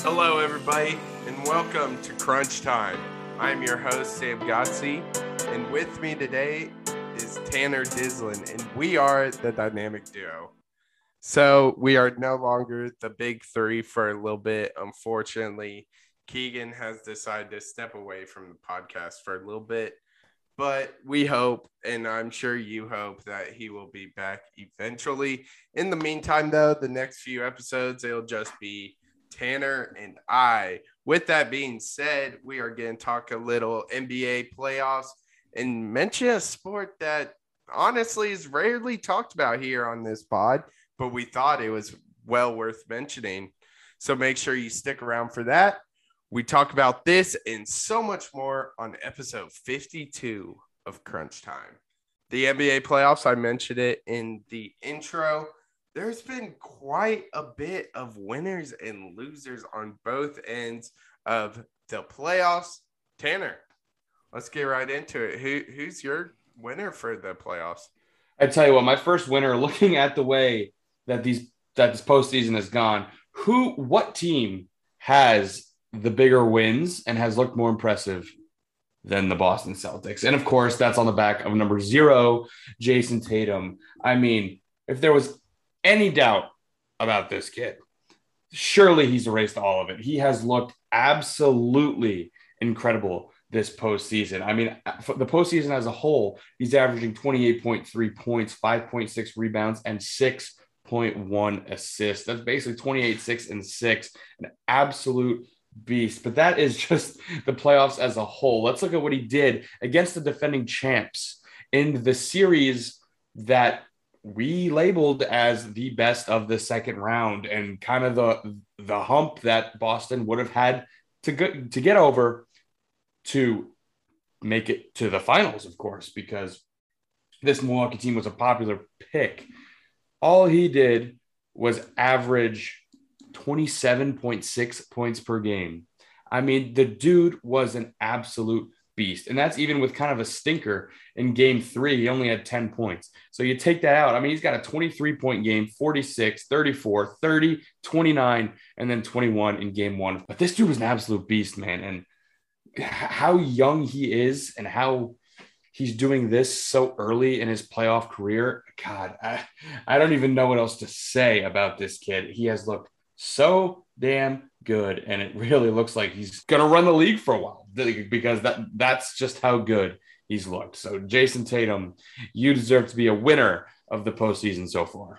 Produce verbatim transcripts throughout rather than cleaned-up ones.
Hello, everybody, and welcome to Crunch Time. I'm your host, Sam Godsey, and with me today is Tanner Dislin, and we are the Dynamic Duo. So we are no longer the big three for a little bit. Unfortunately, Keegan has decided to step away from the podcast for a little bit, but we hope, and I'm sure you hope, that he will be back eventually. In the meantime, though, the next few episodes, it'll just be Tanner and I. With that being said, we are going to talk a little N B A playoffs and mention a sport that honestly is rarely talked about here on this pod, but we thought it was well worth mentioning. So make sure you stick around for that. We talk about this and so much more on episode fifty-two of Crunch Time. The N B A playoffs, I mentioned it in the intro. There's been quite a bit of winners and losers on both ends of the playoffs. Tanner, let's get right into it. Who who's your winner for the playoffs? I tell you what, my first winner, looking at the way that these that this postseason has gone, who what team has the bigger wins and has looked more impressive than the Boston Celtics? And of course, that's on the back of number zero, Jayson Tatum. I mean, if there was any doubt about this kid, surely he's erased all of it. He has looked absolutely incredible this postseason. I mean, the postseason as a whole, he's averaging twenty-eight point three points, five point six rebounds, and six point one assists. That's basically twenty-eight, six, and six, an absolute beast. But that is just the playoffs as a whole. Let's look at what he did against the defending champs in the series that we labeled as the best of the second round and kind of the the hump that Boston would have had to go, to get over to make it to the finals, of course, because this Milwaukee team was a popular pick. All he did was average twenty-seven point six points per game. I mean, the dude was an absolute beast. And that's even with kind of a stinker in game three. He only had ten points. So you take that out. I mean, he's got a twenty-three point game, forty-six, thirty-four, thirty, twenty-nine, and then twenty-one in game one. But this dude was an absolute beast, man. And how young he is and how he's doing this so early in his playoff career. God, I, I don't even know what else to say about this kid. He has looked so damn good. And it really looks like he's going to run the league for a while, because that that's just how good he's looked. So Jayson Tatum, you deserve to be a winner of the postseason so far.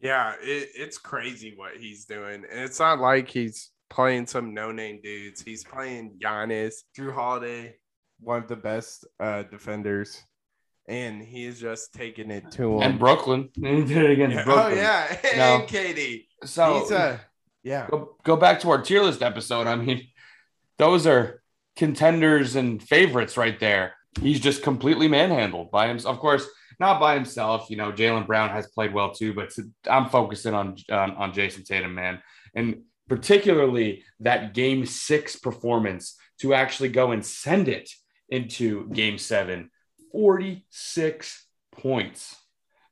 Yeah, it, it's crazy what he's doing. And it's not like he's playing some no-name dudes. He's playing Giannis, Drew Holiday, one of the best uh, defenders. And he is just taking it to him. And Brooklyn. And he did it against yeah. Brooklyn. Oh, yeah. No. And Katie. So, he's a, yeah. Go, go back to our tier list episode. I mean, those are contenders and favorites right there. He's just completely manhandled by himself. Of course, not by himself. You know, Jaylen Brown has played well too, but I'm focusing on, on, on Jayson Tatum, man. And particularly that game six performance to actually go and send it into game seven. forty-six points.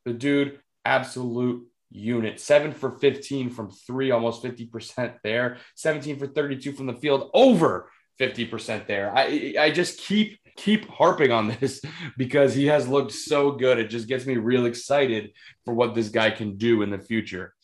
The dude, absolute unit. seven for fifteen from three, almost fifty percent there. seventeen for thirty-two from the field, over fifty percent there. I I just keep keep harping on this because he has looked so good. It just gets me real excited for what this guy can do in the future.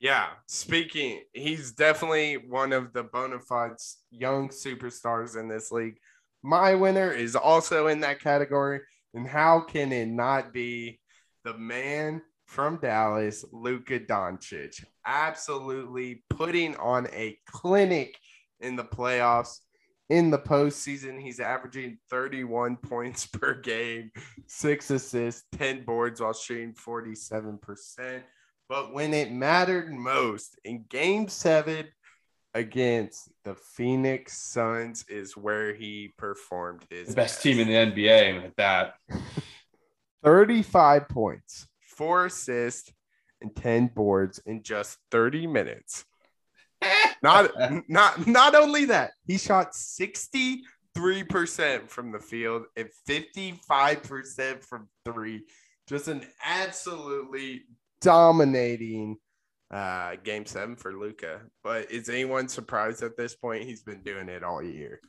Yeah, speaking, he's definitely one of the bona fide young superstars in this league. My winner is also in that category. And how can it not be the man from Dallas, Luka Doncic, absolutely putting on a clinic in the playoffs. In the postseason, he's averaging thirty-one points per game, six assists, ten boards while shooting forty-seven percent. But when it mattered most in game seven, against the Phoenix Suns is where he performed his the best, best team in the N B A at that. thirty-five points, four assists, and ten boards in just thirty minutes. Not not not only that, he shot sixty-three percent from the field and fifty-five percent from three. Just an absolutely dominating uh, game seven for Luka. But is anyone surprised at this point? He's been doing it all year.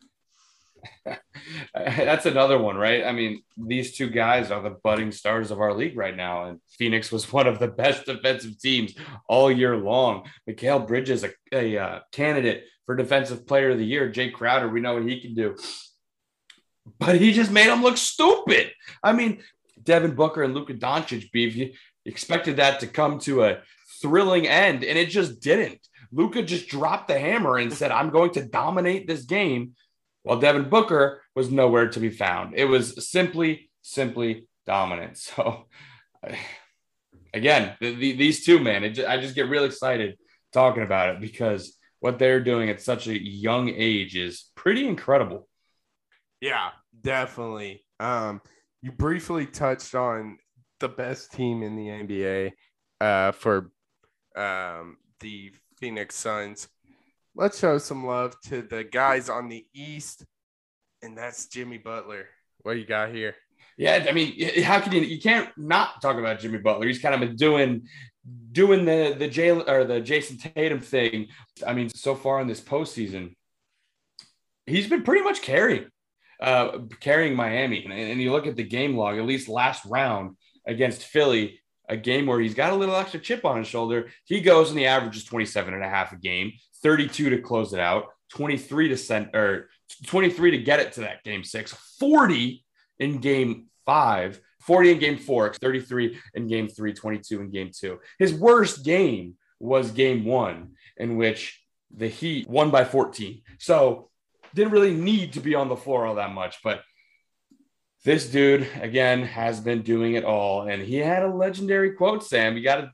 That's another one, right? I mean, these two guys are the budding stars of our league right now, and Phoenix was one of the best defensive teams all year long. Mikal Bridges, a, a uh, candidate for defensive player of the year. Jay Crowder, we know what he can do. But he just made them look stupid. I mean, Devin Booker and Luka Doncic, beef, you expected that to come to a thrilling end, and it just didn't. Luka just dropped the hammer and said, I'm going to dominate this game. Well, Devin Booker was nowhere to be found. It was simply, simply dominant. So, again, the, the, these two, man, it, I just get real excited talking about it because what they're doing at such a young age is pretty incredible. Yeah, definitely. Um, you briefly touched on the best team in the N B A uh, for um, the Phoenix Suns. Let's show some love to the guys on the East, and that's Jimmy Butler. What you got here? Yeah, I mean, how can you you can't not talk about Jimmy Butler? He's kind of been doing doing the the Jay or the Jayson Tatum thing. I mean, so far in this postseason, he's been pretty much carrying uh, carrying Miami. And, and you look at the game log, at least last round against Philly, a game where he's got a little extra chip on his shoulder. He goes and the average is twenty-seven and a half a game. thirty-two to close it out, twenty-three to send or twenty-three to get it to that game six, forty in game five, forty in game four, thirty-three in game three, twenty-two in game two. His worst game was game one, in which the Heat won by fourteen. So didn't really need to be on the floor all that much, but this dude again has been doing it all. And he had a legendary quote, Sam. You got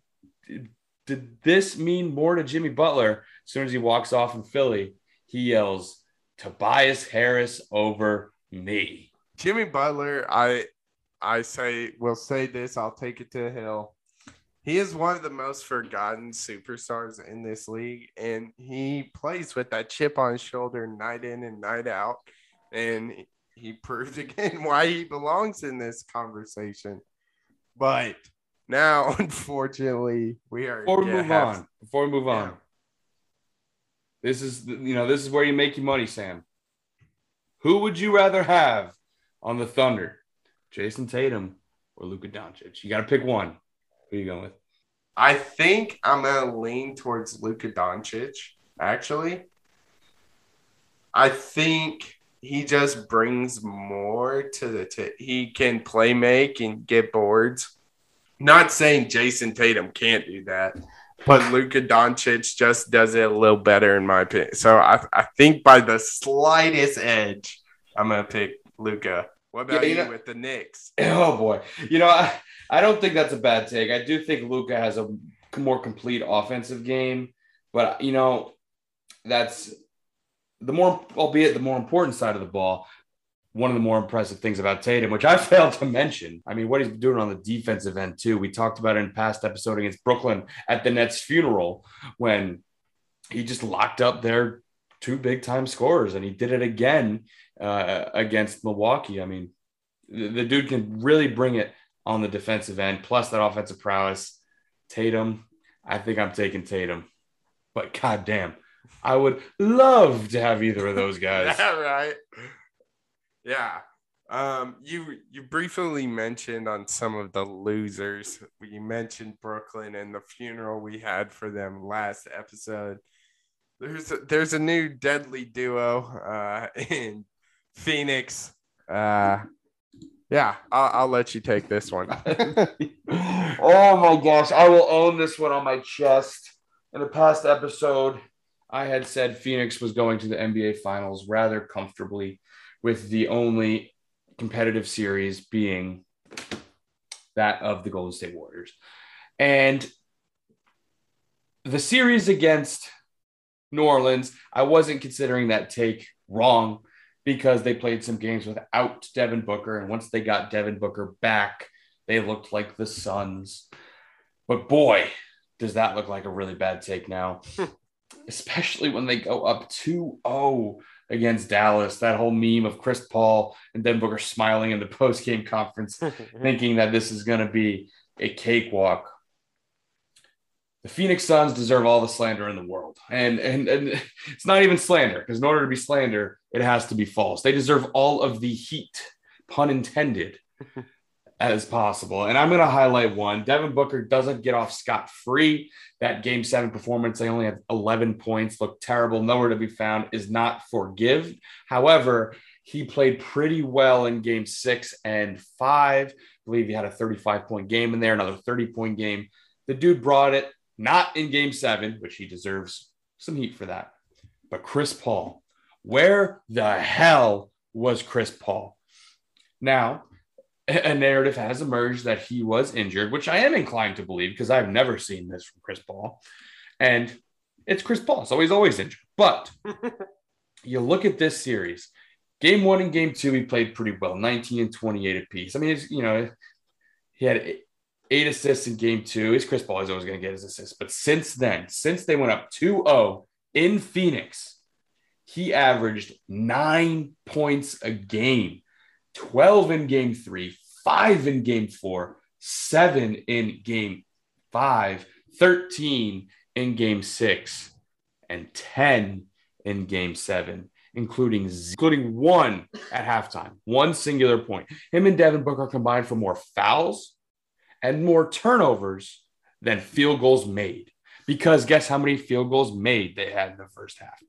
to, did this mean more to Jimmy Butler? As soon as he walks off in Philly, he yells, Tobias Harris over me. Jimmy Butler, I I say, will say this, I'll take it to the hill. He is one of the most forgotten superstars in this league, and he plays with that chip on his shoulder night in and night out, and he proved again why he belongs in this conversation. But now, unfortunately, we are – Before we move on, before we move on. Yeah. This is, you know, this is where you make your money, Sam. Who would you rather have on the Thunder, Jayson Tatum or Luka Doncic? You got to pick one. Who are you going with? I think I'm going to lean towards Luka Doncic, actually. I think he just brings more to the t- – he can play make and get boards. Not saying Jayson Tatum can't do that. But Luka Doncic just does it a little better, in my opinion. So I, I think by the slightest edge, I'm gonna pick Luka. What about yeah, you, you know, with the Knicks? Oh boy, you know I, I don't think that's a bad take. I do think Luka has a more complete offensive game, but you know that's the more, albeit the more important side of the ball. One of the more impressive things about Tatum, which I failed to mention, I mean, what he's doing on the defensive end too. We talked about it in past episode against Brooklyn at the Nets funeral when he just locked up their two big time scorers, and he did it again uh, against Milwaukee. I mean, the, the dude can really bring it on the defensive end. Plus that offensive prowess, Tatum. I think I'm taking Tatum, but goddamn, I would love to have either of those guys. Yeah, right. Yeah, um, you you briefly mentioned on some of the losers. You mentioned Brooklyn and the funeral we had for them last episode. There's a, there's a new deadly duo uh, in Phoenix. Uh, yeah, I'll, I'll let you take this one. Oh, my gosh. I will own this one on my chest. In the past episode, I had said Phoenix was going to the N B A Finals rather comfortably, with the only competitive series being that of the Golden State Warriors. And the series against New Orleans, I wasn't considering that take wrong because they played some games without Devin Booker. And once they got Devin Booker back, they looked like the Suns. But boy, does that look like a really bad take now, especially when they go up two oh against Dallas. That whole meme of Chris Paul and Devin Booker smiling in the post-game conference, thinking that this is going to be a cakewalk. the Phoenix Suns deserve all the slander in the world. And, and, and it's not even slander, because in order to be slander, it has to be false. They deserve all of the heat, pun intended, as possible. And I'm going to highlight one. Devin Booker doesn't get off scot-free. That game seven performance, they only had eleven points, looked terrible, nowhere to be found, is not forgiven. However, he played pretty well in game six and five. I believe he had a thirty-five-point game in there, another thirty-point game. The dude brought it. Not in game seven, which he deserves some heat for that. But Chris Paul, where the hell was Chris Paul? Now, a narrative has emerged that he was injured, which I am inclined to believe because I've never seen this from Chris Paul. And it's Chris Paul, so he's always injured. But you look at this series, game one and game two, he played pretty well, nineteen and twenty-eight apiece. I mean, it's, you know, he had eight, Eight assists in game two. Is Chris Paul is always going to get his assists. But since then, since they went up two oh in Phoenix, he averaged nine points a game, twelve in game three, five in game four, seven in game five, thirteen in game six, and ten in game seven, including z- including one at halftime, one singular point. Him and Devin Booker combined for more fouls and more turnovers than field goals made. Because guess how many field goals made they had in the first half?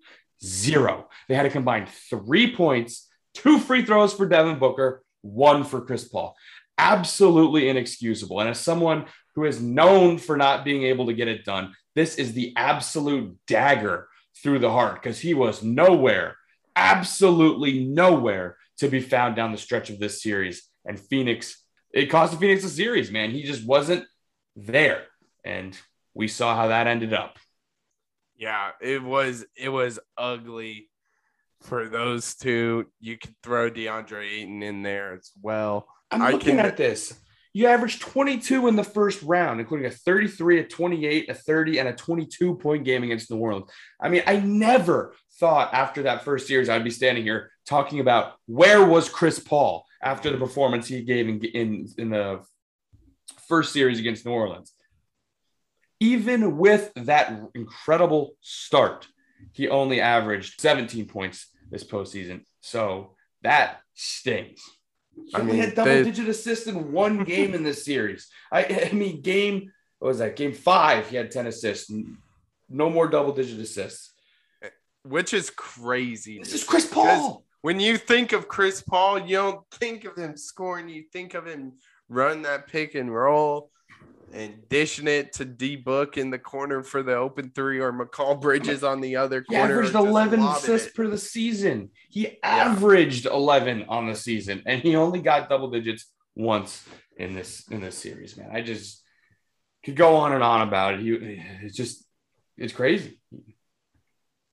Zero. They had a combined three points, two free throws for Devin Booker, one for Chris Paul. Absolutely inexcusable. And as someone who is known for not being able to get it done, this is the absolute dagger through the heart, because he was nowhere, absolutely nowhere to be found down the stretch of this series. And Phoenix It cost the Phoenix a series, man. He just wasn't there. And we saw how that ended up. Yeah, it was it was ugly for those two. You could throw DeAndre Ayton in there as well. I'm I looking can... at this. You averaged twenty-two in the first round, including a thirty-three, a twenty-eight, a thirty, and a twenty-two-point game against New Orleans. I mean, I never thought after that first series I'd be standing here talking about where was Chris Paul after the performance he gave in, in, in the first series against New Orleans. Even with that incredible start, he only averaged seventeen points this postseason. So that stings. He I mean, had double-digit they... assists in one game in this series. I, I mean, game – what was that? Game five, he had ten assists. No more double-digit assists. Which is crazy. This is Chris Paul. When you think of Chris Paul, you don't think of him scoring. You think of him running that pick and roll and dishing it to D-Book in the corner for the open three, or Mikal Bridges on the other he corner. He averaged eleven assists it. per the season. He averaged yeah. eleven on the season, and he only got double digits once in this in this series, man. I just could go on and on about it. He, it's just – it's crazy.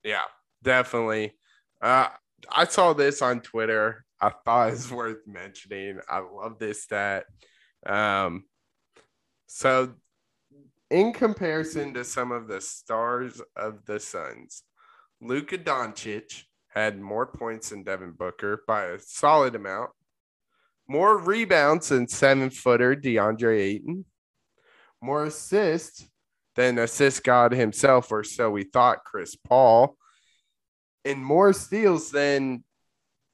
Yeah, definitely. Uh I saw this on Twitter. I thought it's worth mentioning. I love this stat. Um, so, in comparison to some of the stars of the Suns, Luka Doncic had more points than Devin Booker by a solid amount, more rebounds than seven-footer DeAndre Ayton, more assists than assist god himself, or so we thought, Chris Paul, and more steals than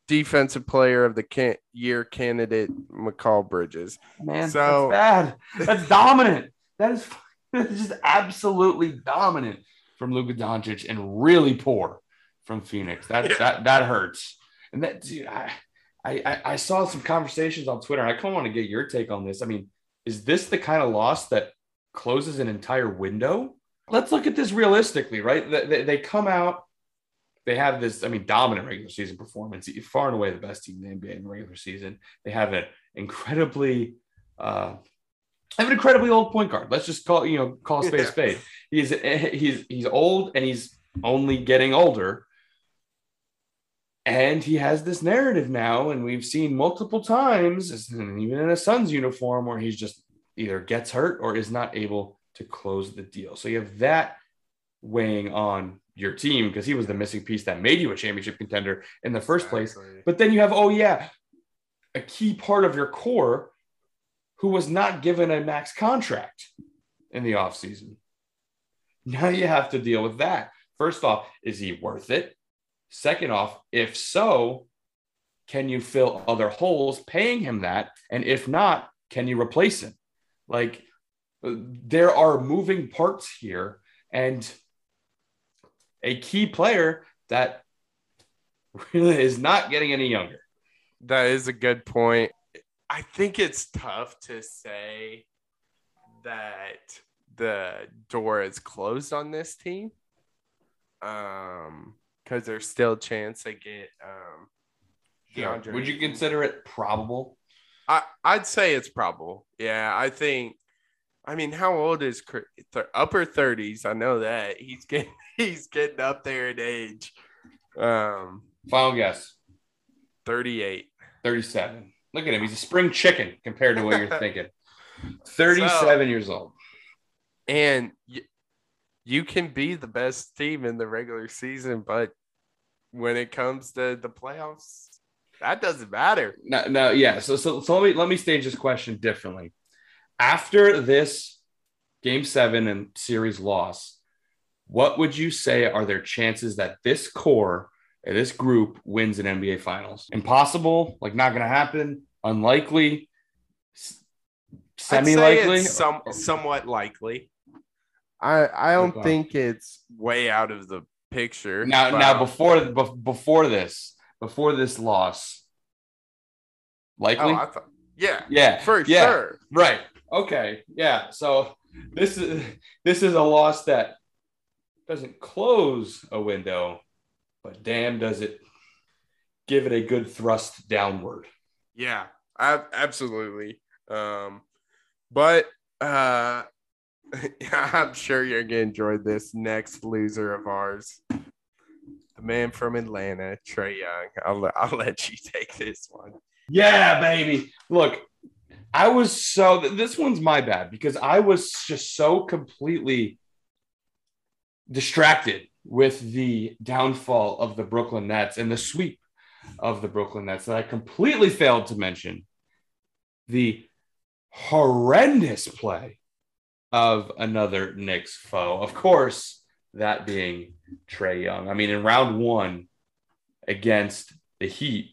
defensive player of the can- year candidate Mikal Bridges. Man, so, that's bad. That's dominant. That is that's just absolutely dominant from Luka Doncic, and really poor from Phoenix. That yeah. that that hurts. And that dude, I, I I saw some conversations on Twitter. I kind of want to get your take on this. I mean, is this the kind of loss that closes an entire window? Let's look at this realistically, right? They, they, they come out. They have this, I mean, dominant regular season performance, far and away the best team in the N B A in regular season. They have an incredibly, uh, have an incredibly old point guard. Let's just call, you know, call a spade a spade. He's he's he's old, and he's only getting older. And he has this narrative now, and we've seen multiple times, even in a Suns uniform, where he's just either gets hurt or is not able to close the deal. So you have that weighing on your team, because he was the missing piece that made you a championship contender in the first place. Exactly. But then you have, oh yeah, a key part of your core who was not given a max contract in the offseason. Now you have to deal with that. First off, is he worth it? Second off, if so, can you fill other holes paying him that? And if not, can you replace him? Like, there are moving parts here, and a key player that really is not getting any younger. That is a good point. I think it's tough to say that the door is closed on this team, um, because there's still a chance they get um, DeAndre. Would you consider it probable? I, I'd say it's probable. Yeah, I think. I mean, how old is Chris? Upper thirties? I know that he's getting he's getting up there in age. Um, final guess: thirty-eight, thirty-seven. Look at him; he's a spring chicken compared to what you're thinking. thirty-seven so, years old, and you, you can be the best team in the regular season, but when it comes to the playoffs, that doesn't matter. No, no, yeah. So, so, so let me let me stage this question differently. After this game seven and series loss, what would you say are their chances that this core, this group, wins an N B A Finals? Impossible, like not going to happen, unlikely, semi-likely? Some, somewhat likely. I I don't think it's way out of the picture. Now, but... now before before this, before this loss, likely? Oh, I thought, yeah, yeah, for yeah, sure. Right. Okay, yeah. So this is this is a loss that doesn't close a window, but damn, does it give it a good thrust downward? Yeah, I, absolutely. Um, but uh, I'm sure you're gonna enjoy this next loser of ours, the man from Atlanta, Trae Young. I'll I'll let you take this one. Yeah, baby. Look. I was so – this one's my bad because I was just so completely distracted with the downfall of the Brooklyn Nets and the sweep of the Brooklyn Nets that I completely failed to mention the horrendous play of another Knicks foe. Of course, that being Trae Young. I mean, in round one against the Heat,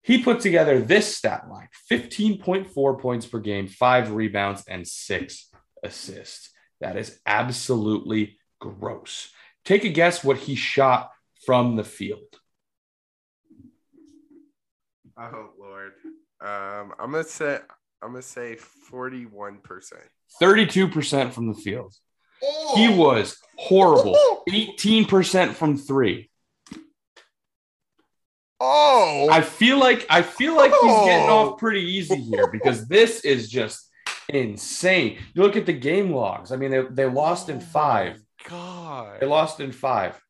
he put together this stat line, fifteen point four points per game, five rebounds, and six assists. That is absolutely gross. Take a guess what he shot from the field. Oh, Lord. Um, I'm going to say I'm gonna say forty-one percent. thirty-two percent from the field. Oh. He was horrible. eighteen percent from three. Oh, I feel like I feel like oh. he's getting off pretty easy here because this is just insane. You look at the game logs. I mean, they, they lost in five. Oh God, they lost in five.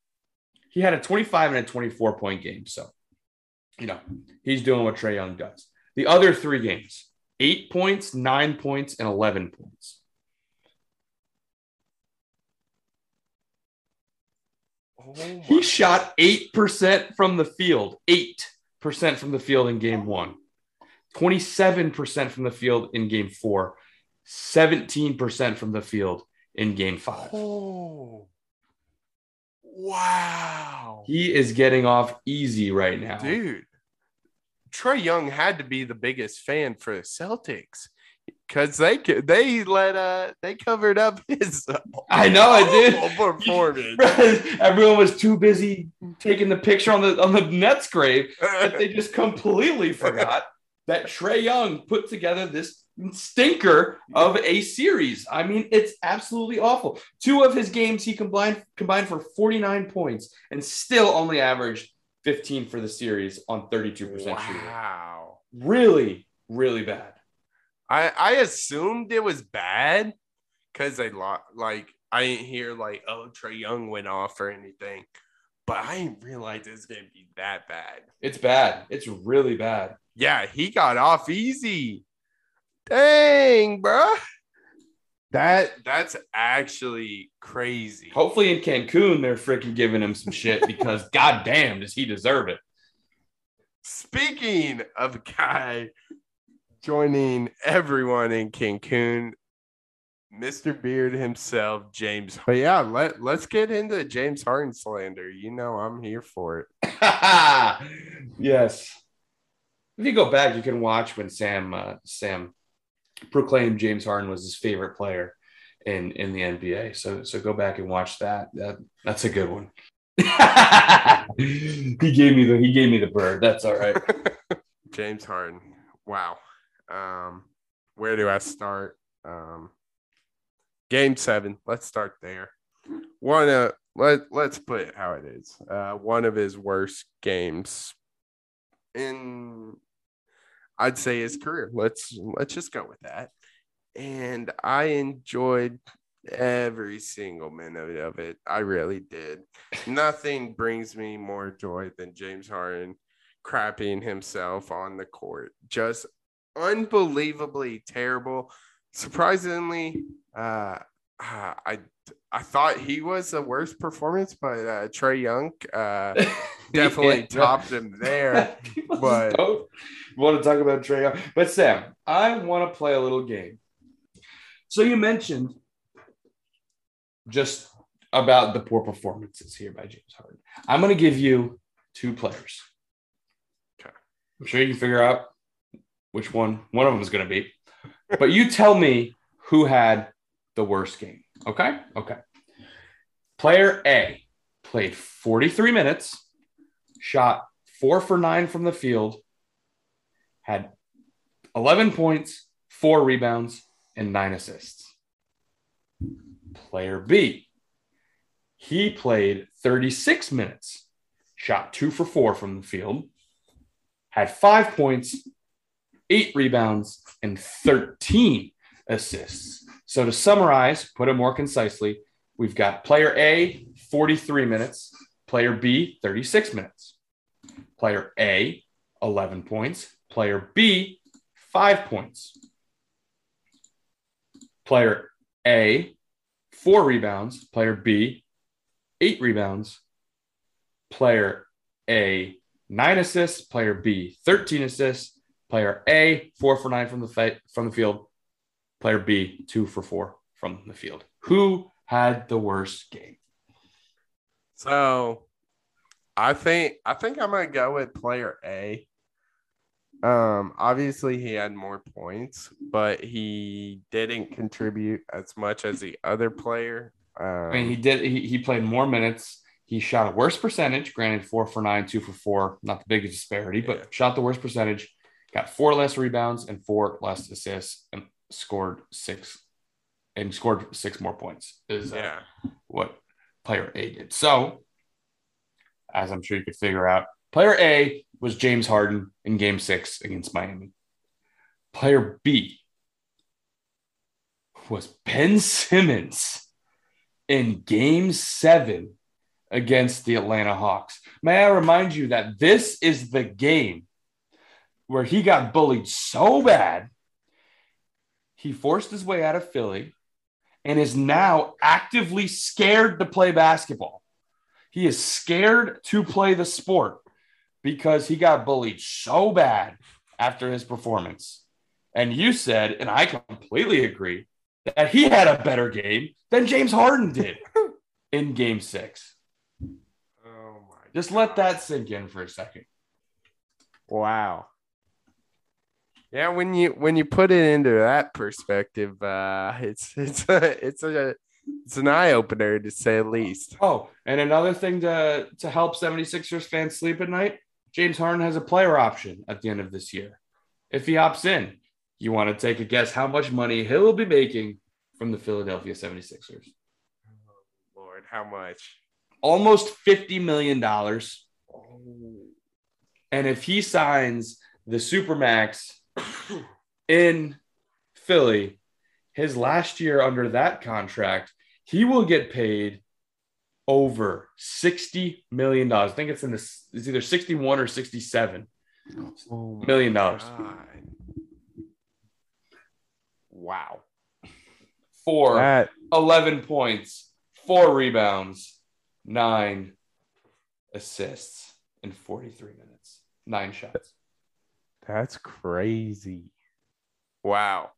He had a twenty-five and a twenty-four point game. So, you know, he's doing what Trae Young does. The other three games, eight points, nine points, and eleven points. Oh, he shot eight percent from the field, eight percent from the field in game one, twenty-seven percent from the field in game four, seventeen percent from the field in game five. Oh, wow. He is getting off easy right now. Dude, Trae Young had to be the biggest fan for the Celtics. Cause they they let uh they covered up his I know I did performance. Everyone was too busy taking the picture on the on the Nets grave that they just completely forgot that Trae Young put together this stinker of a series. I mean, it's absolutely awful. Two of his games he combined combined for forty-nine points and still only averaged fifteen for the series on thirty-two percent shooting. Wow, really, really bad. I, I assumed it was bad because they lost. Like, I didn't hear, like, oh, Trae Young went off or anything. But I didn't realize it was going to be that bad. It's bad. It's really bad. Yeah, he got off easy. Dang, bro. That, that's actually crazy. Hopefully in Cancun, they're freaking giving him some shit because goddamn, does he deserve it. Speaking of a guy joining everyone in Cancun, Mister Beard himself, James. But yeah, let, let's get into James Harden slander. You know I'm here for it. Yes. If you go back, you can watch when Sam uh, Sam proclaimed James Harden was his favorite player in, in the N B A. So so go back and watch that. that that's a good one. he gave me the he gave me the bird. That's all right. James Harden. Wow. Um, where do I start? Um, game seven. Let's start there. One uh, let let's put it how it is. Uh, one of his worst games in, I'd say, his career. Let's let's just go with that. And I enjoyed every single minute of it. I really did. Nothing brings me more joy than James Harden crapping himself on the court. Just unbelievably terrible. Surprisingly, uh, I I thought he was the worst performance, but uh, Trae Young uh, definitely yeah, topped him there. But we want to talk about Trae Young. But Sam, I want to play a little game. So you mentioned just about the poor performances here by James Harden. I'm going to give you two players. Okay, I'm sure you can figure out which one one of them is going to be. But you tell me who had the worst game. Okay? Okay. Player A played forty-three minutes, shot four for nine from the field, had eleven points, four rebounds, and nine assists. Player B, he played thirty-six minutes, shot two for four from the field, had five points, eight rebounds, and thirteen assists. So to summarize, put it more concisely, we've got player A, forty-three minutes, player B, thirty-six minutes. Player A, eleven points, player B, five points. Player A, four rebounds, player B, eight rebounds, player A, nine assists, player B, thirteen assists, player A, four for nine from the fa- from the field. Player B, two for four from the field. Who had the worst game? So, I think I think I'm gonna go with player A. Um, obviously he had more points, but he didn't contribute as much as the other player. Um, I mean, he did. He, he played more minutes. He shot a worse percentage. Granted, four for nine, two for four. Not the biggest disparity, yeah. But shot the worst percentage. Got four less rebounds and four less assists, and scored six, and scored six more points. Is yeah. uh, what player A did. So, as I'm sure you could figure out, player A was James Harden in Game Six against Miami. Player B was Ben Simmons in Game Seven against the Atlanta Hawks. May I remind you that this is the game where he got bullied so bad, he forced his way out of Philly and is now actively scared to play basketball. He is scared to play the sport because he got bullied so bad after his performance. And you said, and I completely agree, that he had a better game than James Harden did in Game Six. Oh my! Just let that sink in for a second. Wow. Yeah, when you when you put it into that perspective, uh, it's it's a, it's a it's an eye opener, to say the least. Oh, and another thing to to help 76ers fans sleep at night: James Harden has a player option at the end of this year. If he opts in, you want to take a guess how much money he'll be making from the Philadelphia 76ers? Oh, Lord, how much? Almost fifty million dollars. Oh. And if he signs the Supermax in Philly, his last year under that contract, he will get paid over sixty million dollars. I think it's in this, it's either sixty-one or sixty-seven oh million dollars. Wow. For that. eleven points, four rebounds, nine assists in forty-three minutes, nine shots. That's crazy. Wow.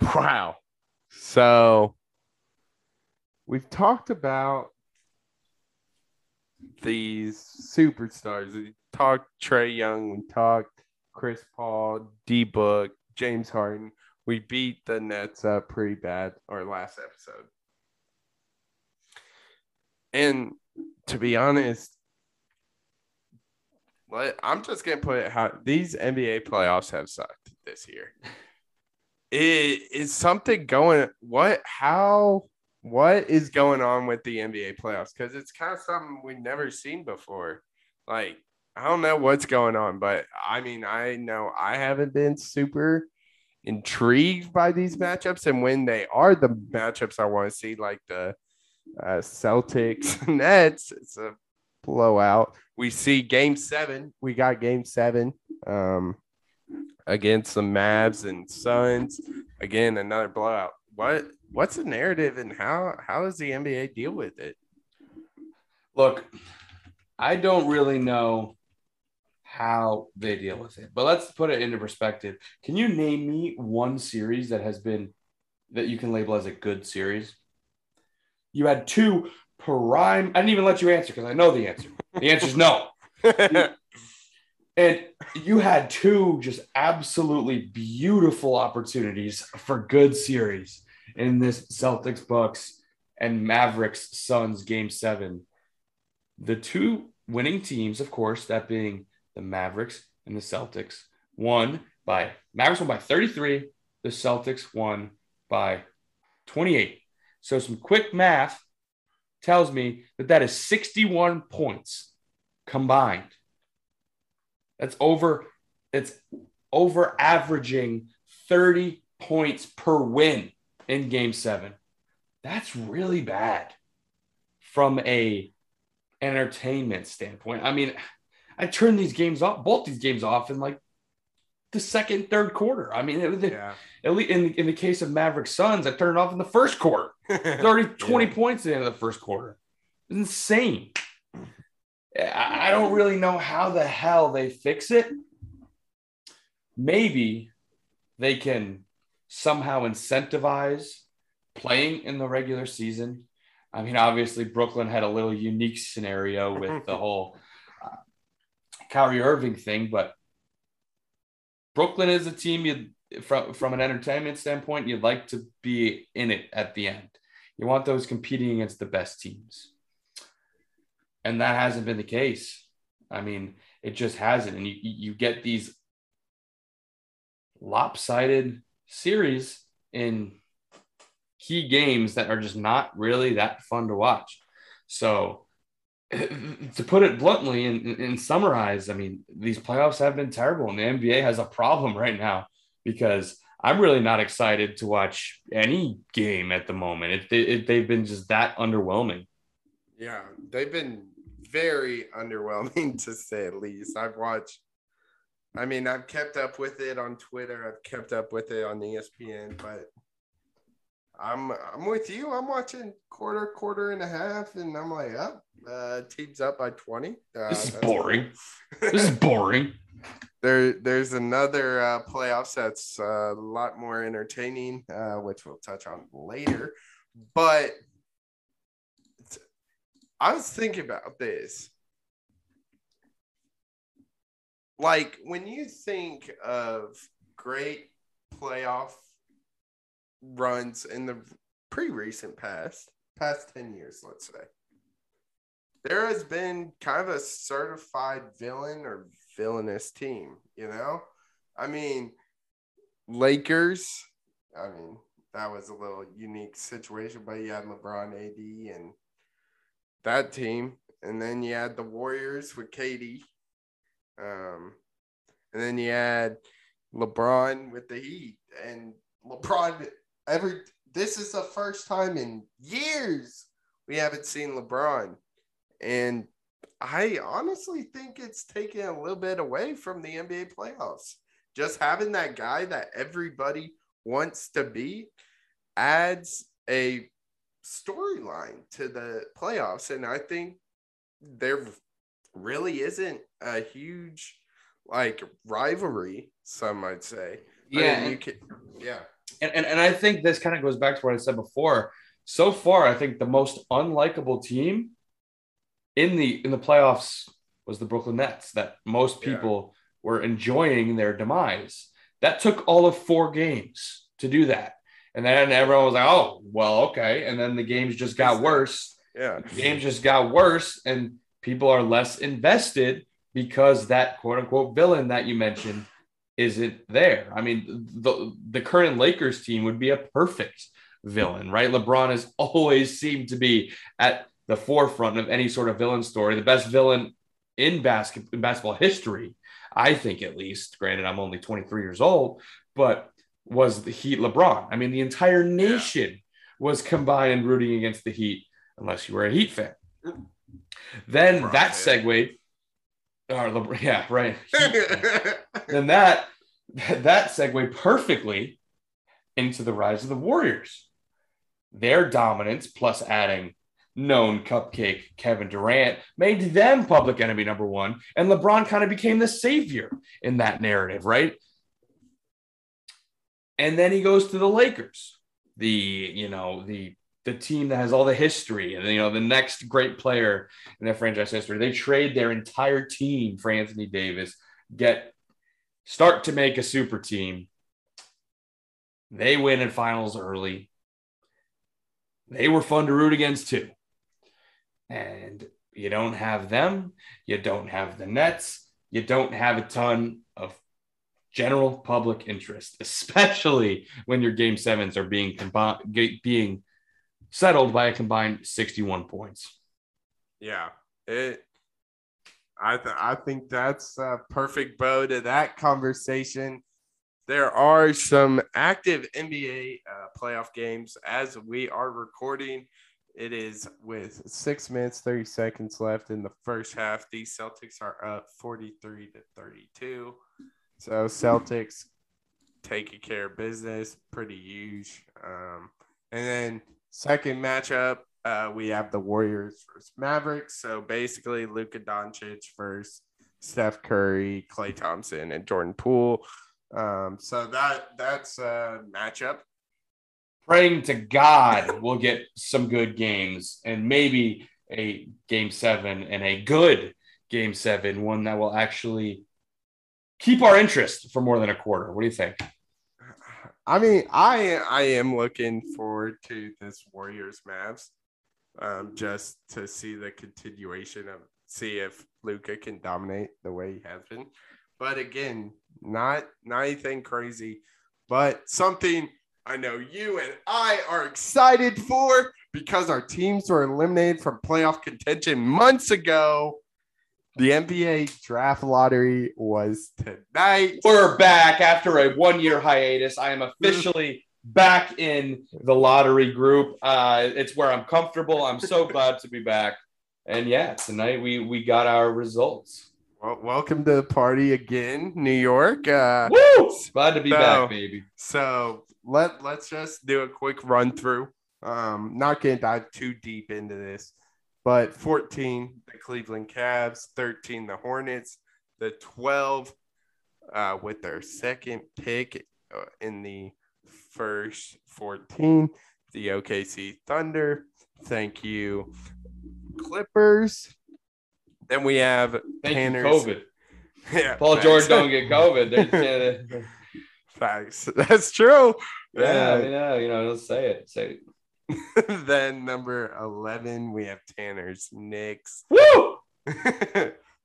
Wow. So we've talked about these superstars. We talked Trae Young. We talked Chris Paul, D-Book, James Harden. We beat the Nets up pretty bad our last episode. And to be honest, I'm just going to put it how these N B A playoffs have sucked this year. It is something going – what, how, what is going on with the N B A playoffs? Because it's kind of something we've never seen before. Like, I don't know what's going on, but, I mean, I know I haven't been super intrigued by these matchups. And when they are the matchups I want to see, like the uh, Celtics Nets, it's a blowout. We see game seven. We got game seven um, against the Mavs and Suns. Again, another blowout. What What's the narrative and how, how does the N B A deal with it? Look, I don't really know how they deal with it, but let's put it into perspective. Can you name me one series that has been that you can label as a good series? You had two prime. I didn't even let you answer because I know the answer. The answer is no. And you had two just absolutely beautiful opportunities for good series in this Celtics Bucks and Mavericks Suns game seven. The two winning teams, of course, that being the Mavericks and the Celtics, won by Mavericks won by thirty-three. The Celtics won by twenty-eight. So some quick math tells me that that is sixty-one points combined. That's over. It's over averaging thirty points per win in game seven. That's really bad from a entertainment standpoint. I mean, I turned these games off, both these games off in like the second, third quarter. I mean, it was yeah. At least in, in the case of Mavericks Suns, I turned it off in the first quarter. thirty, twenty yeah. points at the end of the first quarter. It's insane. I don't really know how the hell they fix it. Maybe they can somehow incentivize playing in the regular season. I mean, obviously, Brooklyn had a little unique scenario with the whole uh, Kyrie Irving thing, but Brooklyn is a team you, from, from an entertainment standpoint, you'd like to be in it at the end. You want those competing against the best teams. And that hasn't been the case. I mean, it just hasn't. And you you get these lopsided series in key games that are just not really that fun to watch. So to put it bluntly and, and summarize, I mean, these playoffs have been terrible, and the N B A has a problem right now because I'm really not excited to watch any game at the moment. It, it, it, they've been just that underwhelming. Yeah, they've been very underwhelming, to say at least. I've watched – I mean, I've kept up with it on Twitter. I've kept up with it on E S P N, but I'm I'm with you. I'm watching quarter, quarter and a half, and I'm like, oh, uh, team's up by twenty. Uh, this is boring. This is boring. There, There's another uh, playoffs that's a lot more entertaining, uh, which we'll touch on later, but – I was thinking about this. Like, when you think of great playoff runs in the pretty recent past, past ten years, let's say, there has been kind of a certified villain or villainous team, you know? I mean, Lakers, I mean, that was a little unique situation, but you had LeBron, A D, and that team, and then you had the Warriors with K D, um, and then you had LeBron with the Heat, and LeBron every. This is the first time in years we haven't seen LeBron, and I honestly think it's taken a little bit away from the N B A playoffs. Just having that guy that everybody wants to be adds a storyline to the playoffs, and I think there really isn't a huge like rivalry, some might say. Yeah, I mean, you can, yeah, and, and, and I think this kind of goes back to what I said before. So far, I think the most unlikable team in the in the playoffs was the Brooklyn Nets, that most people yeah. were enjoying their demise. That took all of four games to do that. And then everyone was like, oh, well, okay. And then the games just got worse. Yeah. The games just got worse, and people are less invested because that quote-unquote villain that you mentioned isn't there. I mean, the, the current Lakers team would be a perfect villain, right? LeBron has always seemed to be at the forefront of any sort of villain story, the best villain in basket in basketball history, I think, at least. Granted, I'm only twenty-three years old, but was the Heat LeBron. I mean, the entire nation yeah. was combined and rooting against the Heat, unless you were a Heat fan. Then LeBron, that segued, or Le, yeah, right. Then that, that segued perfectly into the rise of the Warriors. Their dominance, plus adding known cupcake Kevin Durant, made them public enemy number one, and LeBron kind of became the savior in that narrative, right? And then he goes to the Lakers, the, you know, the, the team that has all the history and, you know, the next great player in their franchise history. They trade their entire team for Anthony Davis, get, start to make a super team. They win in finals early. They were fun to root against too. And you don't have them. You don't have the Nets. You don't have a ton of general public interest, especially when your game sevens are being combi- being settled by a combined sixty-one points. Yeah, it. I th- I think that's a perfect bow to that conversation. There are some active N B A uh, playoff games as we are recording. It is with six minutes thirty seconds left in the first half. The Celtics are up forty-three to thirty-two. So Celtics taking care of business, pretty huge. Um, and then second matchup, uh, we have the Warriors versus Mavericks. So basically Luka Doncic versus Steph Curry, Klay Thompson, and Jordan Poole. Um, so that that's a matchup. Praying to God we'll get some good games and maybe a game seven and a good game seven, one that will actually – keep our interest for more than a quarter. What do you think? I mean, I I am looking forward to this Warriors Mavs, um, just to see the continuation of see if Luka can dominate the way he has been. But again, not not anything crazy, but something I know you and I are excited for because our teams were eliminated from playoff contention months ago. The N B A draft lottery was tonight. We're back after a one-year hiatus. I am officially back in the lottery group. Uh, it's where I'm comfortable. I'm so glad to be back. And, yeah, tonight we we got our results. Well, welcome to the party again, New York. Uh, Woo! Glad to be so, back, baby. So let, let's just do a quick run-through. Um, not going to dive too deep into this. But fourteen, the Cleveland Cavs, thirteen, the Hornets, the twelve uh, with their second pick in the first fourteen, the O K C Thunder. Thank you, Clippers. Then we have Thank Tanner's. You, COVID. Yeah, Paul facts. George don't get COVID. Yeah, facts. That's true. Yeah, yeah. You know, you know, just say it. Say it. Then number eleven, we have Tanner's Knicks. Woo!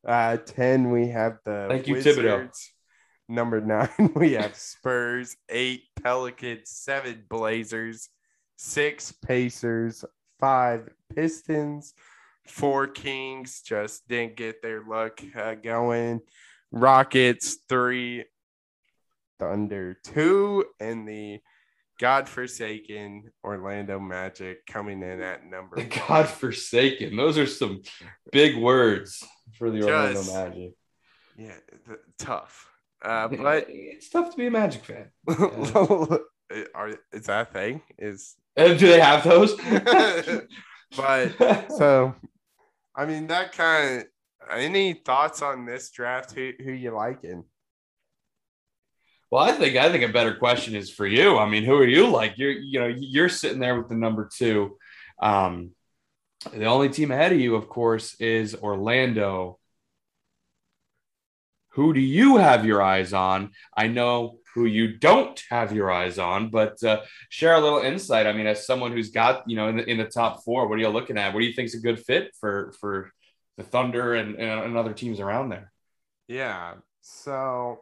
uh, ten, we have the Thank you, Wizards. Thibodeau. Number nine, we have Spurs. eight, Pelicans. seven, Blazers. six, Pacers. five, Pistons. four, Kings. Just didn't get their luck uh, going. Rockets. three, Thunder. two, and the godforsaken Orlando Magic coming in at number one. Godforsaken. Those are some big words for the Just, Orlando Magic. Yeah, the, tough. Uh, but it's tough to be a Magic fan. Are, is that a thing? Is do they have those? But so, I mean, that kind of. Any thoughts on this draft? Who who you liking? Well, I think I think a better question is for you. I mean, who are you like? You're you know you're sitting there with the number two. Um, the only team ahead of you, of course, is Orlando. Who do you have your eyes on? I know who you don't have your eyes on, but uh, share a little insight. I mean, as someone who's got, you know, in the, in the top four, what are you looking at? What do you think is a good fit for for the Thunder and, and other teams around there? Yeah, so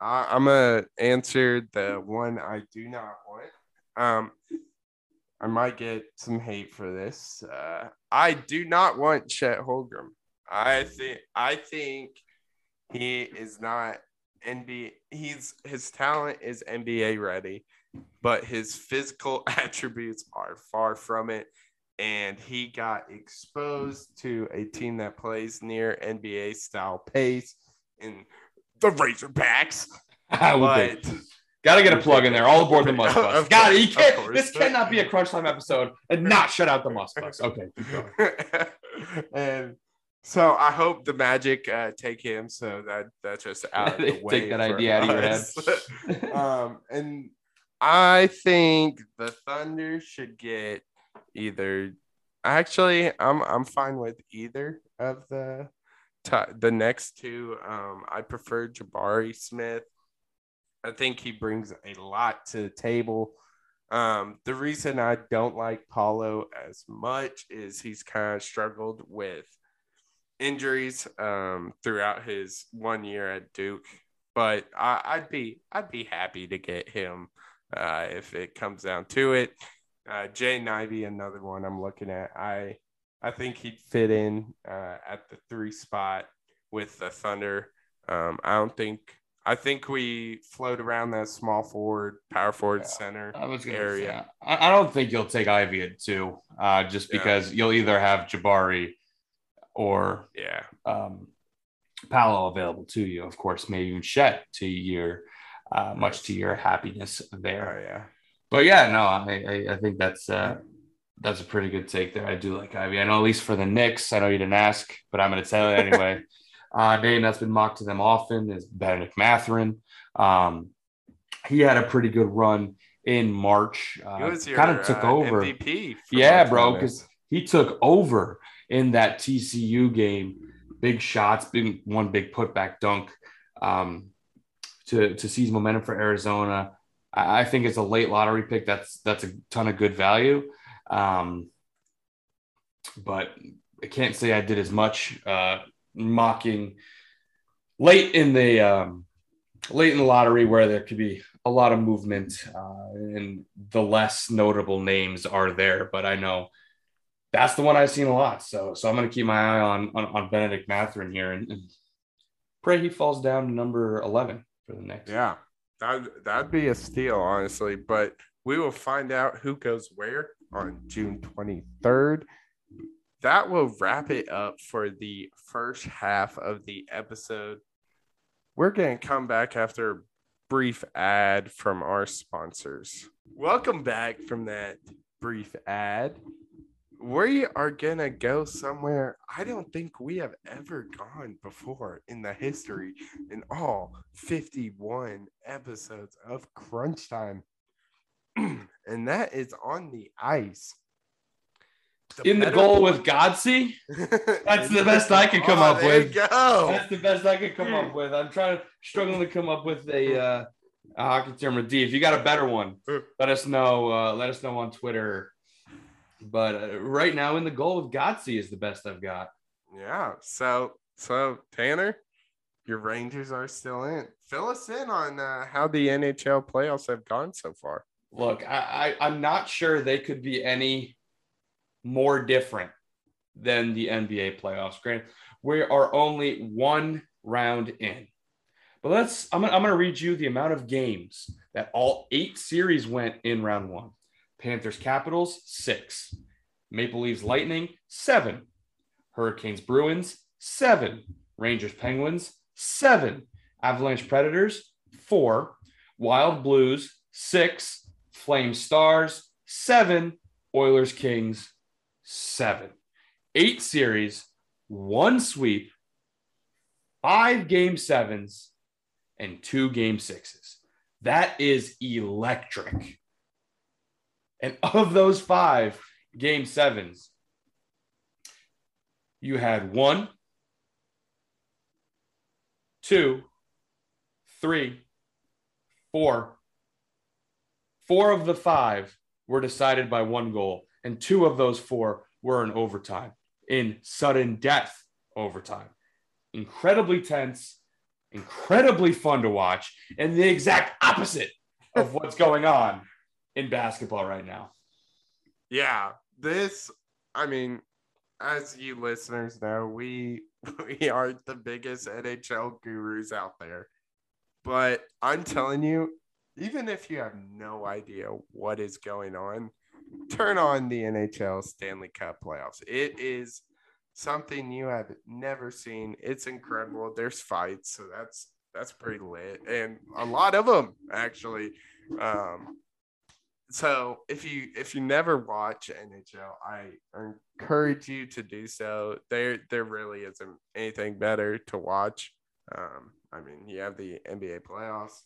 I, I'm going to answer the one I do not want. Um, I might get some hate for this. Uh, I do not want Chet Holmgren. I think I think he is not N B A. He's his talent is N B A ready, but his physical attributes are far from it. And he got exposed to a team that plays near N B A style pace in the Razorbacks. But got to get a plug in there. All aboard the Must Bus. Got it. You can't. This cannot be a crunch time episode and not shut out the Must Bus. Okay. And so I hope the Magic uh, take him. So that that's just out of the way. Take that idea out of your head. um, and I think the Thunder should get either. Actually, I'm I'm fine with either of the t- the next two. Um, I prefer Jabari Smith. I think he brings a lot to the table. Um, the reason I don't like Paolo as much is he's kind of struggled with injuries um, throughout his one year at Duke, but I, I'd be I'd be happy to get him uh, if it comes down to it. Uh, Jay Nivey, another one I'm looking at. I I think he'd fit in uh, at the three spot with the Thunder. Um, I don't think I think we float around that small forward, power forward, yeah, center I was area. Say, I, I don't think you'll take Ivey at two, uh, just because yeah. you'll either have Jabari or yeah, um, Paolo available to you, of course, maybe even Chet to your uh, much to your happiness there. Oh, yeah, but yeah, no, I I, I think that's uh, that's a pretty good take there. I do like Ivy. I know at least for the Knicks. I know you didn't ask, but I'm going to tell you anyway. uh, name that's been mocked to them often is Bennedict Mathurin. Um, he had a pretty good run in March. Uh, kind of took uh, over. M V P. Yeah, bro, because he took over in that T C U game, big shots, big one big putback dunk um, to to seize momentum for Arizona. I, I think it's a late lottery pick. That's that's a ton of good value, um, but I can't say I did as much uh, mocking late in the um, late in the lottery where there could be a lot of movement uh, and the less notable names are there. But I know. That's the one I've seen a lot. So so I'm going to keep my eye on on, on Bennedict Mathurin here and, and pray he falls down to number eleven for the next. Yeah, that, that'd be a steal, honestly. But we will find out who goes where on June twenty-third. That will wrap it up for the first half of the episode. We're going to come back after a brief ad from our sponsors. Welcome back from that brief ad. We are going to go somewhere I don't think we have ever gone before in the history in all fifty-one episodes of Crunch Time. And that is on the ice. The in the goal board. With Godsey? That's the best I could come oh, up there with. You go. That's the best I could come up with. I'm trying to struggling to come up with a, uh, a hockey term or D. If you got a better one, let us know. Uh, let us know on Twitter. But uh, right now in the goal of Godsey is the best I've got. Yeah. So, so Tanner, your Rangers are still in. Fill us in on uh, how the N H L playoffs have gone so far. Look, I, I, I'm not sure they could be any more different than the N B A playoffs. Grant, we are only one round in. But let's – I'm going to read you the amount of games that all eight series went in round one. Panthers Capitals, six. Maple Leafs Lightning, seven. Hurricanes Bruins, seven. Rangers Penguins, seven. Avalanche Predators, four. Wild Blues, six. Flame Stars, seven. Oilers Kings, seven. Eight series, one sweep, five game sevens, and two game sixes. That is electric. And of those five game sevens, you had one, two, three, four. Four of the five were decided by one goal, and two of those four were in overtime, in sudden death overtime. Incredibly tense, incredibly fun to watch, and the exact opposite of what's going on in basketball right now. Yeah, this, I mean, as you listeners know, we we aren't the biggest N H L gurus out there. But I'm telling you, even if you have no idea what is going on, turn on the N H L Stanley Cup playoffs. It is something you have never seen. It's incredible. There's fights, so that's that's pretty lit. And a lot of them, actually. Um So if you if you never watch N H L, I encourage you to do so. There there really isn't anything better to watch. Um, I mean, you have the N B A playoffs.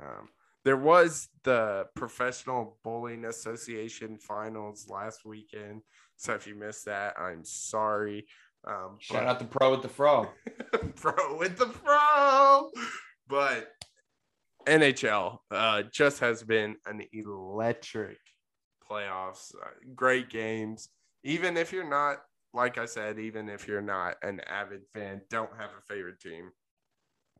Um, there was the Professional Bowling Association finals last weekend. So if you missed that, I'm sorry. Um, Shout but... out the pro with the fro. Pro with the fro. But N H L uh, just has been an electric playoffs, uh, great games. Even if you're not, like I said, even if you're not an avid fan, don't have a favorite team,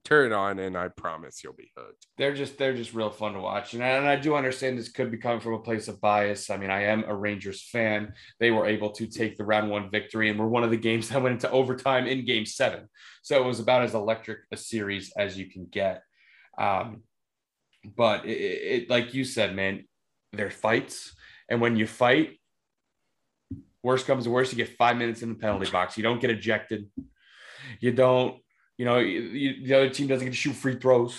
turn it on, and I promise you'll be hooked. They're just they're just real fun to watch, and I, and I do understand this could be coming from a place of bias. I mean, I am a Rangers fan. They were able to take the round one victory, and were one of the games that went into overtime in game seven. So it was about as electric a series as you can get. Um, But it, it, like you said, man, they're fights. And when you fight, worst comes to worst, you get five minutes in the penalty box. You don't get ejected. You don't, you know, you, you, the other team doesn't get to shoot free throws,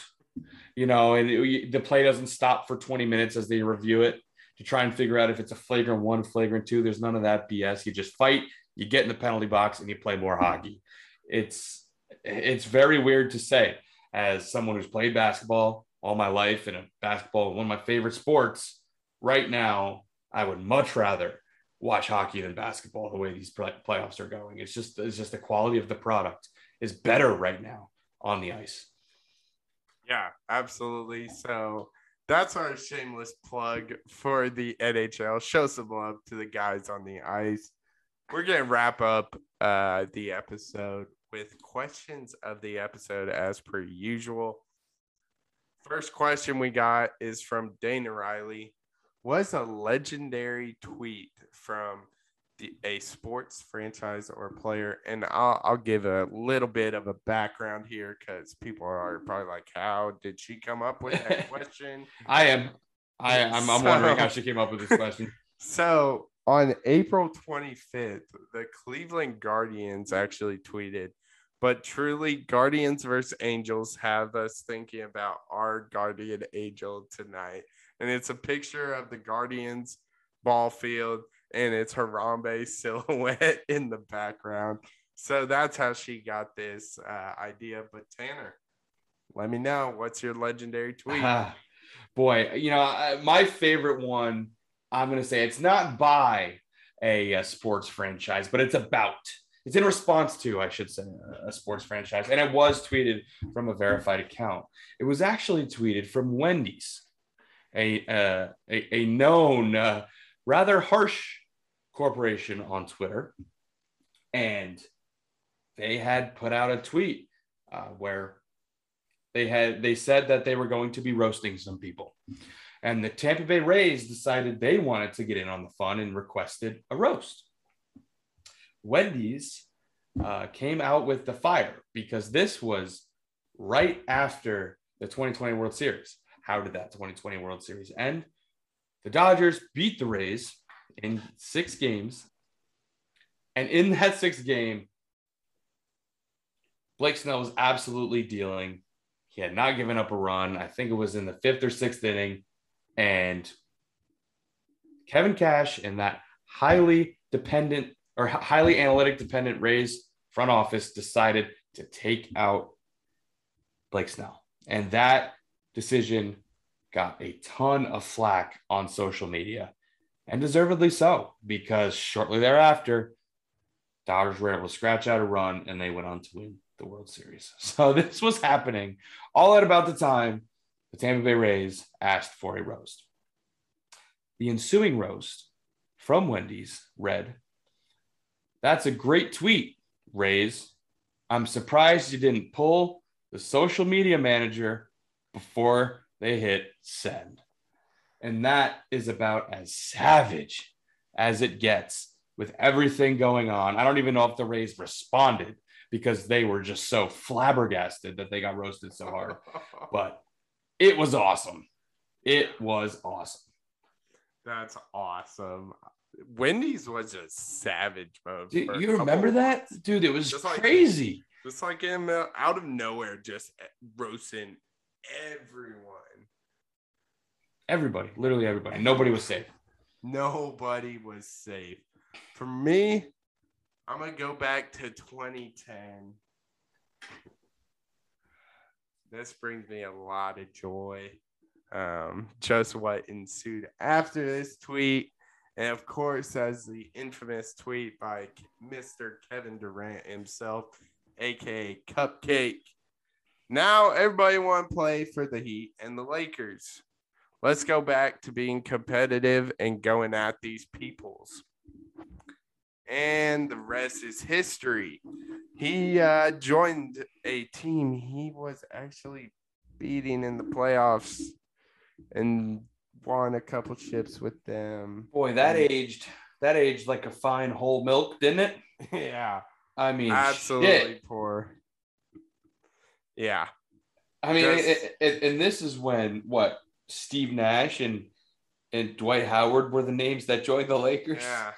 you know, and it, you, the play doesn't stop for twenty minutes as they review it to try and figure out if it's a flagrant one, flagrant two. There's none of that B S. You just fight, you get in the penalty box, and you play more hockey. It's, it's very weird to say as someone who's played basketball all my life, and basketball, one of my favorite sports right now. I would much rather watch hockey than basketball the way these play- playoffs are going. It's just, it's just the quality of the product is better right now on the ice. Yeah, absolutely. So that's our shameless plug for the N H L. Show some love to the guys on the ice. We're going to wrap up uh, the episode with questions of the episode as per usual. First question we got is from Dana Riley. Was a legendary tweet from the, a sports franchise or player? And I'll, I'll give a little bit of a background here because people are probably like, how did she come up with that question? I am. I am. I'm, I'm so, wondering how she came up with this question. So on April twenty-fifth, the Cleveland Guardians actually tweeted, "But truly, Guardians versus Angels have us thinking about our guardian angel tonight." And it's a picture of the Guardians ball field and it's Harambe silhouette in the background. So that's how she got this uh, idea. But Tanner, let me know. What's your legendary tweet? Uh, boy, you know, I, my favorite one, I'm going to say it's not by a, a sports franchise, but it's about. It's in response to, I should say, a sports franchise. And it was tweeted from a verified account. It was actually tweeted from Wendy's, a uh, a, a known, uh, rather harsh corporation on Twitter. And they had put out a tweet uh, where they had they said that they were going to be roasting some people. And the Tampa Bay Rays decided they wanted to get in on the fun and requested a roast. Wendy's uh, came out with the fire because this was right after the twenty twenty World Series. How did that twenty twenty World Series end? The Dodgers beat the Rays in six games. And in that sixth game, Blake Snell was absolutely dealing. He had not given up a run. I think it was in the fifth or sixth inning. And Kevin Cash and that highly dependent or highly analytic dependent Rays front office decided to take out Blake Snell. And that decision got a ton of flack on social media, and deservedly so, because shortly thereafter, Dodgers were able to scratch out a run and they went on to win the World Series. So this was happening all at about the time the Tampa Bay Rays asked for a roast. The ensuing roast from Wendy's read, "That's a great tweet, Rays. I'm surprised you didn't pull the social media manager before they hit send." And that is about as savage as it gets with everything going on. I don't even know if the Rays responded because they were just so flabbergasted that they got roasted so hard. But it was awesome. It was awesome. That's awesome. Wendy's was a savage move. Dude, you remember that? Dude, it was just crazy. Like, just like him uh, out of nowhere, just roasting everyone. Everybody, literally everybody. Nobody was safe. Nobody was safe. For me, I'm going to go back to twenty ten. This brings me a lot of joy. Um, just what ensued after this tweet. And, of course, as the infamous tweet by Mister Kevin Durant himself, a k a. Cupcake. Now everybody want to play for the Heat and the Lakers. Let's go back to being competitive and going at these peoples. And the rest is history. He uh, joined a team he was actually beating in the playoffs and won a couple chips with them. Boy, that aged that aged like a fine whole milk, didn't it? Yeah. I mean, absolutely shit. Poor. Yeah. I mean, Just... it, it, and this is when, what, Steve Nash and and Dwight Howard were the names that joined the Lakers? Yeah.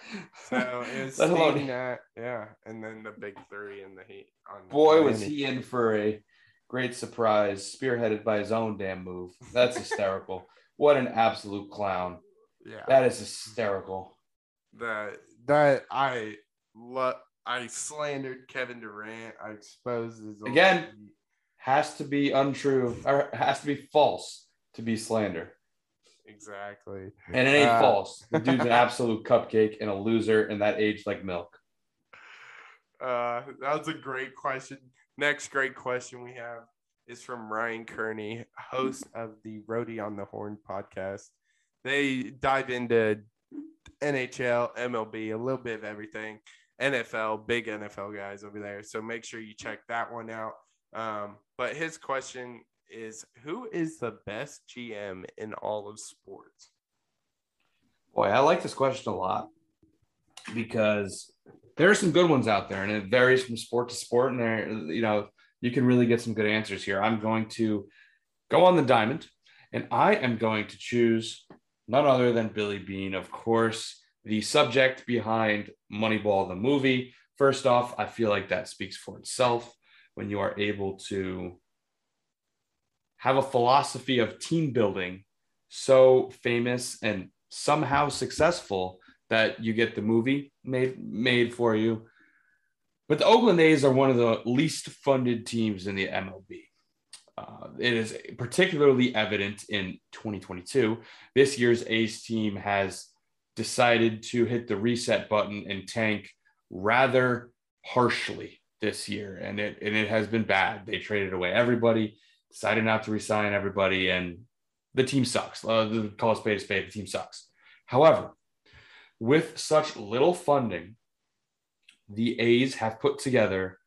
So it was Steve alone... Nash, yeah, and then the big three in the Heat. On Boy, the was he in for a great surprise, spearheaded by his own damn move. That's hysterical. What an absolute clown. Yeah. That is hysterical. That that I love. I slandered Kevin Durant. I exposed his again. Own. Has to be untrue or has to be false to be slander. Exactly. And it ain't uh, false. The dude's an absolute cupcake and a loser, and that aged like milk. Uh, that was a great question. Next great question we have is from Ryan Kearney, host of the Roadie on the Horn podcast. They dive into N H L, M L B, a little bit of everything. N F L, big N F L guys over there. So make sure you check that one out. Um, but his question is, who is the best G M in all of sports? Boy, I like this question a lot because there are some good ones out there, and it varies from sport to sport. And there, you know, you can really get some good answers here. I'm going to go on the diamond, and I am going to choose none other than Billy Beane, of course, the subject behind Moneyball, the movie. First off, I feel like that speaks for itself when you are able to have a philosophy of team building so famous and somehow successful that you get the movie made, made for you. But the Oakland A's are one of the least funded teams in the M L B. Uh, it is particularly evident in twenty twenty-two. This year's A's team has decided to hit the reset button and tank rather harshly this year. And it and it has been bad. They traded away everybody, decided not to re-sign everybody, and the team sucks. Uh, call a spade a spade, the team sucks. However, with such little funding, the A's have put together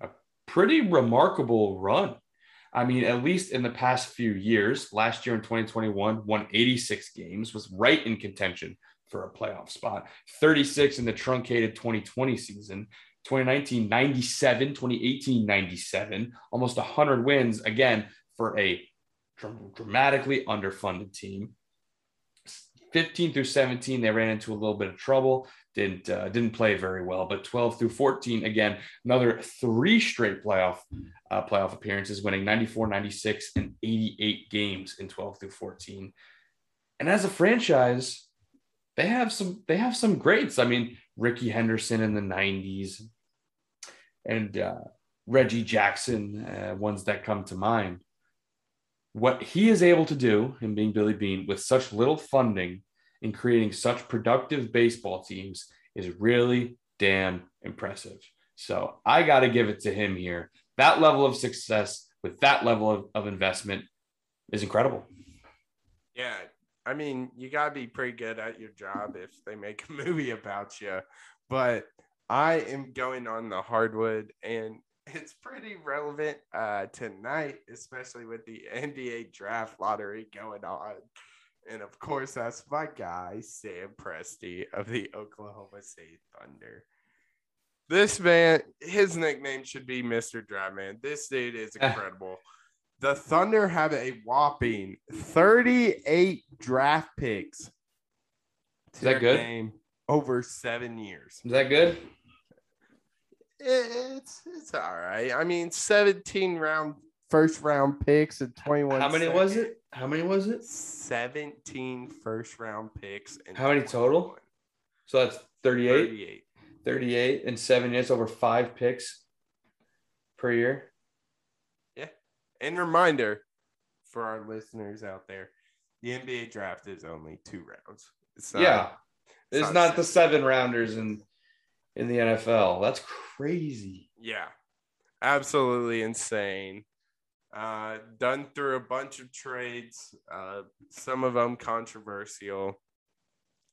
a pretty remarkable run. I mean, at least in the past few years. Last year in twenty twenty-one, won eighty-six games, was right in contention for a playoff spot. thirty-six in the truncated twenty twenty season, twenty nineteen, ninety-seven, twenty eighteen, ninety-seven, almost one hundred wins, again, for a dramatically underfunded team. fifteen through seventeen, they ran into a little bit of trouble. Didn't uh, didn't play very well, but twelve through fourteen, again, another three straight playoff uh, playoff appearances, winning ninety-four, ninety-six, and eighty-eight games in twelve through fourteen. And as a franchise, they have some they have some greats. I mean, Rickey Henderson in the nineties, and uh, Reggie Jackson, uh, ones that come to mind. what he is able to do, him being Billy Beane, with such little funding and creating such productive baseball teams is really damn impressive. So I got to give it to him here. That level of success with that level of, of investment is incredible. Yeah. I mean, you got to be pretty good at your job if they make a movie about you. But I am going on the hardwood, and it's pretty relevant uh, tonight, especially with the N B A draft lottery going on. And, of course, that's my guy, Sam Presti of the Oklahoma City Thunder. This man, his nickname should be Mister Draftman. This dude is incredible. The Thunder have a whopping thirty-eight draft picks. Is that good? Name over seven years. Is that good? It, it's it's all right. I mean, seventeen round first round picks and twenty-one. How many second. was it? How many was it? seventeen first round picks. And how many total? So that's thirty-eight. thirty-eight. thirty-eight and seven years, over five picks per year. Yeah. And reminder for our listeners out there, the N B A draft is only two rounds. It's not, yeah. It's, it's not, not the seven rounders in, in the N F L. That's crazy. Yeah. Absolutely insane. Uh, done through a bunch of trades, uh, some of them controversial,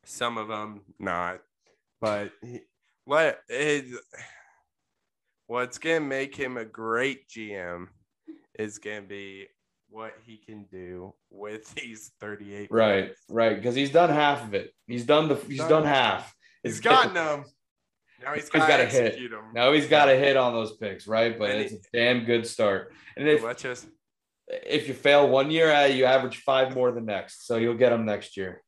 some of them not. But he, What is what's gonna make him a great G M is gonna be what he can do with these thirty-eight. Right, players. Right, because he's done half of it. He's done the. He's done, done half. He's gotten them. Now he's got to hit. Them. Now he's got to hit on those picks, right? But and it's he, a damn good start. And if watch us. If you fail one year, you average five more the next, so you'll get them next year.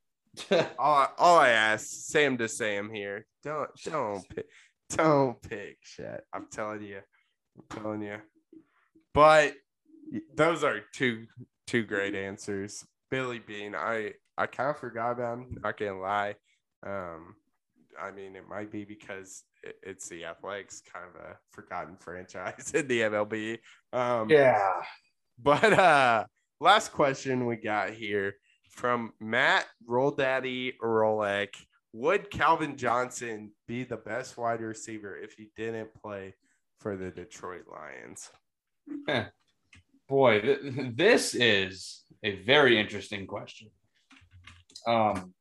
all, I, all I ask, Sam to Sam here. Don't don't pick, don't pick shit. I'm telling you, I'm telling you. But those are two two great answers. Billy Beane, I I kind of forgot about him. Not gonna lie. Um, I mean, it might be because it, it's the Athletics, kind of a forgotten franchise in the M L B. Um, yeah. But uh, last question we got here. From Matt Rolldaddy Rolek, would Calvin Johnson be the best wide receiver if he didn't play for the Detroit Lions? Yeah. Boy, th- this is a very interesting question. Um,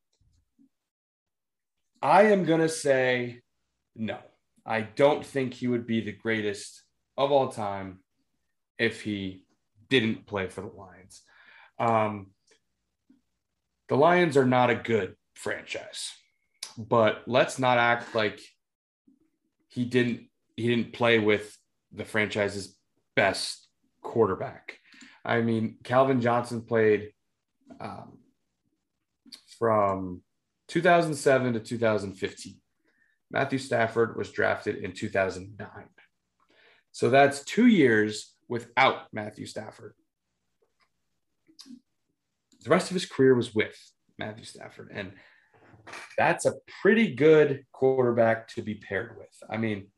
I am going to say no. I don't think he would be the greatest of all time if he didn't play for the Lions. Um, The Lions are not a good franchise, but let's not act like he didn't he didn't play with the franchise's best quarterback. I mean, Calvin Johnson played um, from two thousand seven to two thousand fifteen. Matthew Stafford was drafted in two thousand nine. So that's two years without Matthew Stafford. The rest of his career was with Matthew Stafford, and that's a pretty good quarterback to be paired with. I mean,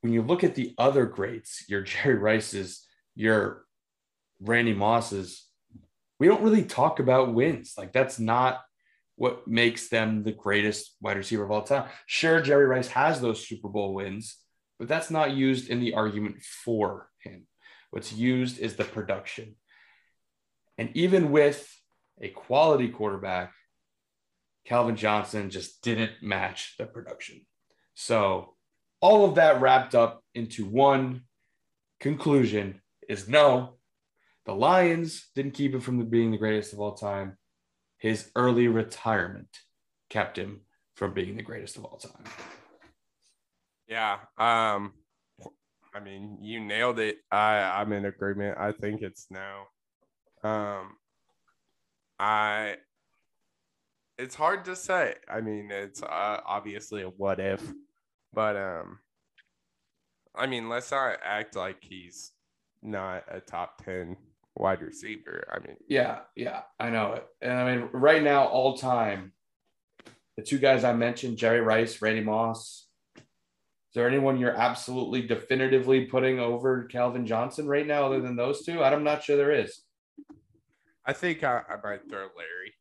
when you look at the other greats, your Jerry Rice's, your Randy Moss's, we don't really talk about wins. Like, that's not what makes them the greatest wide receiver of all time. Sure, Jerry Rice has those Super Bowl wins, but that's not used in the argument for him. What's used is the production. And even with a quality quarterback, Calvin Johnson just didn't match the production. So all of that wrapped up into one conclusion is no, the Lions didn't keep him from being the greatest of all time. His early retirement kept him from being the greatest of all time. Yeah. Um, I mean, you nailed it. I, I'm in agreement. I think it's no. Um, I, it's hard to say. I mean, it's uh, obviously a what if, but, um, I mean, let's not act like he's not a top ten wide receiver. I mean, yeah, yeah, I know it. And I mean, right now, all time, the two guys I mentioned, Jerry Rice, Randy Moss, is there anyone you're absolutely definitively putting over Calvin Johnson right now, other than those two? I'm not sure there is. I think I, I might throw Larry,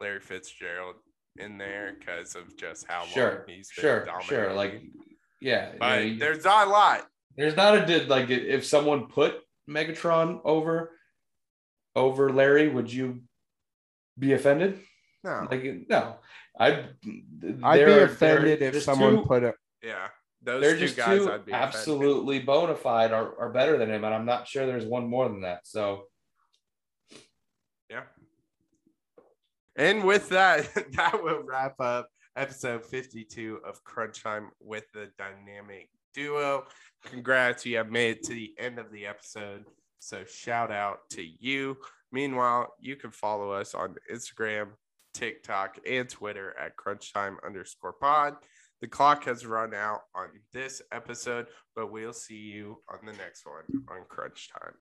Larry Fitzgerald in there because of just how sure, long he's been sure, dominating. Sure, like, yeah. But you know, there's not a lot. There's not a did like if someone put Megatron over over Larry, would you be offended? No, like no. I'd I'd be offended if someone put it. Yeah, those they're two just guys two I'd be absolutely offended. Bona fide are, are better than him, and I'm not sure there's one more than that. So. Yeah. And with that, that will wrap up episode fifty-two of Crunch Time with the Dynamic Duo. Congrats, you have made it to the end of the episode. So shout out to you. Meanwhile, you can follow us on Instagram, TikTok, and Twitter at crunchtime underscore pod. The clock has run out on this episode, but we'll see you on the next one on Crunch Time.